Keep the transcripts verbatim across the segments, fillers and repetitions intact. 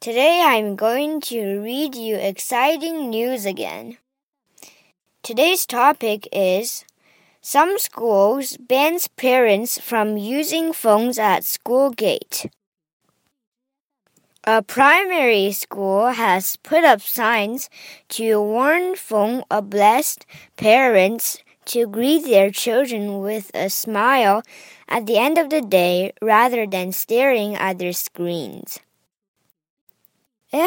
Today I'm going to read you exciting news again. Today's topic is some schools ban parents from using phones at school gate. A primary school has put up signs to warn phone obsessed parents to greet their children with a smile at the end of the day rather than staring at their screens.It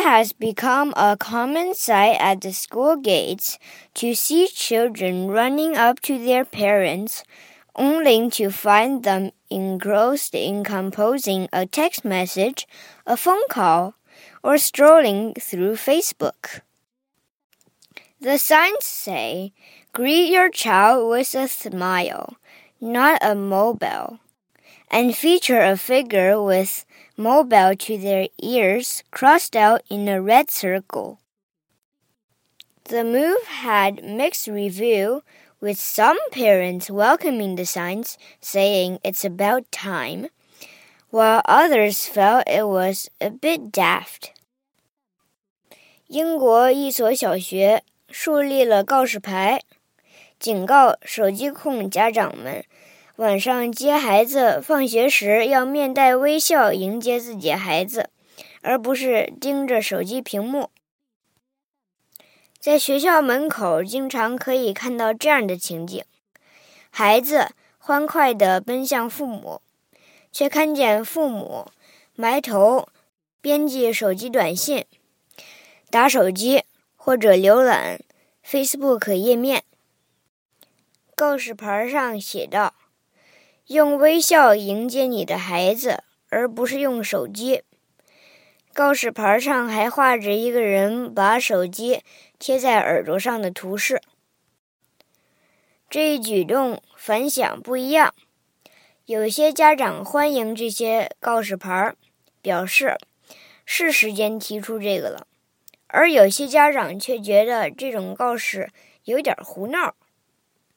has become a common sight at the school gates to see children running up to their parents, only to find them engrossed in composing a text message, a phone call, or strolling through Facebook. The signs say, "Greet your child with a smile, not a mobile," and feature a figure with mobile to their ears crossed out in a red circle. The move had mixed review, with some parents welcoming the signs, saying it's about time, while others felt it was a bit daft. 英国一所小学树立了告示牌，警告手机控家长们晚上接孩子放学时要面带微笑迎接自己的孩子，而不是盯着手机屏幕。在学校门口经常可以看到这样的情景，孩子欢快地奔向父母，却看见父母埋头编辑手机短信，打手机或者浏览 Facebook 页面。告示牌上写道，用微笑迎接你的孩子，而不是用手机。告示牌上还画着一个人把手机贴在耳朵上的图示。这一举动反响不一样，有些家长欢迎这些告示牌，表示是时间提出这个了，而有些家长却觉得这种告示有点胡闹。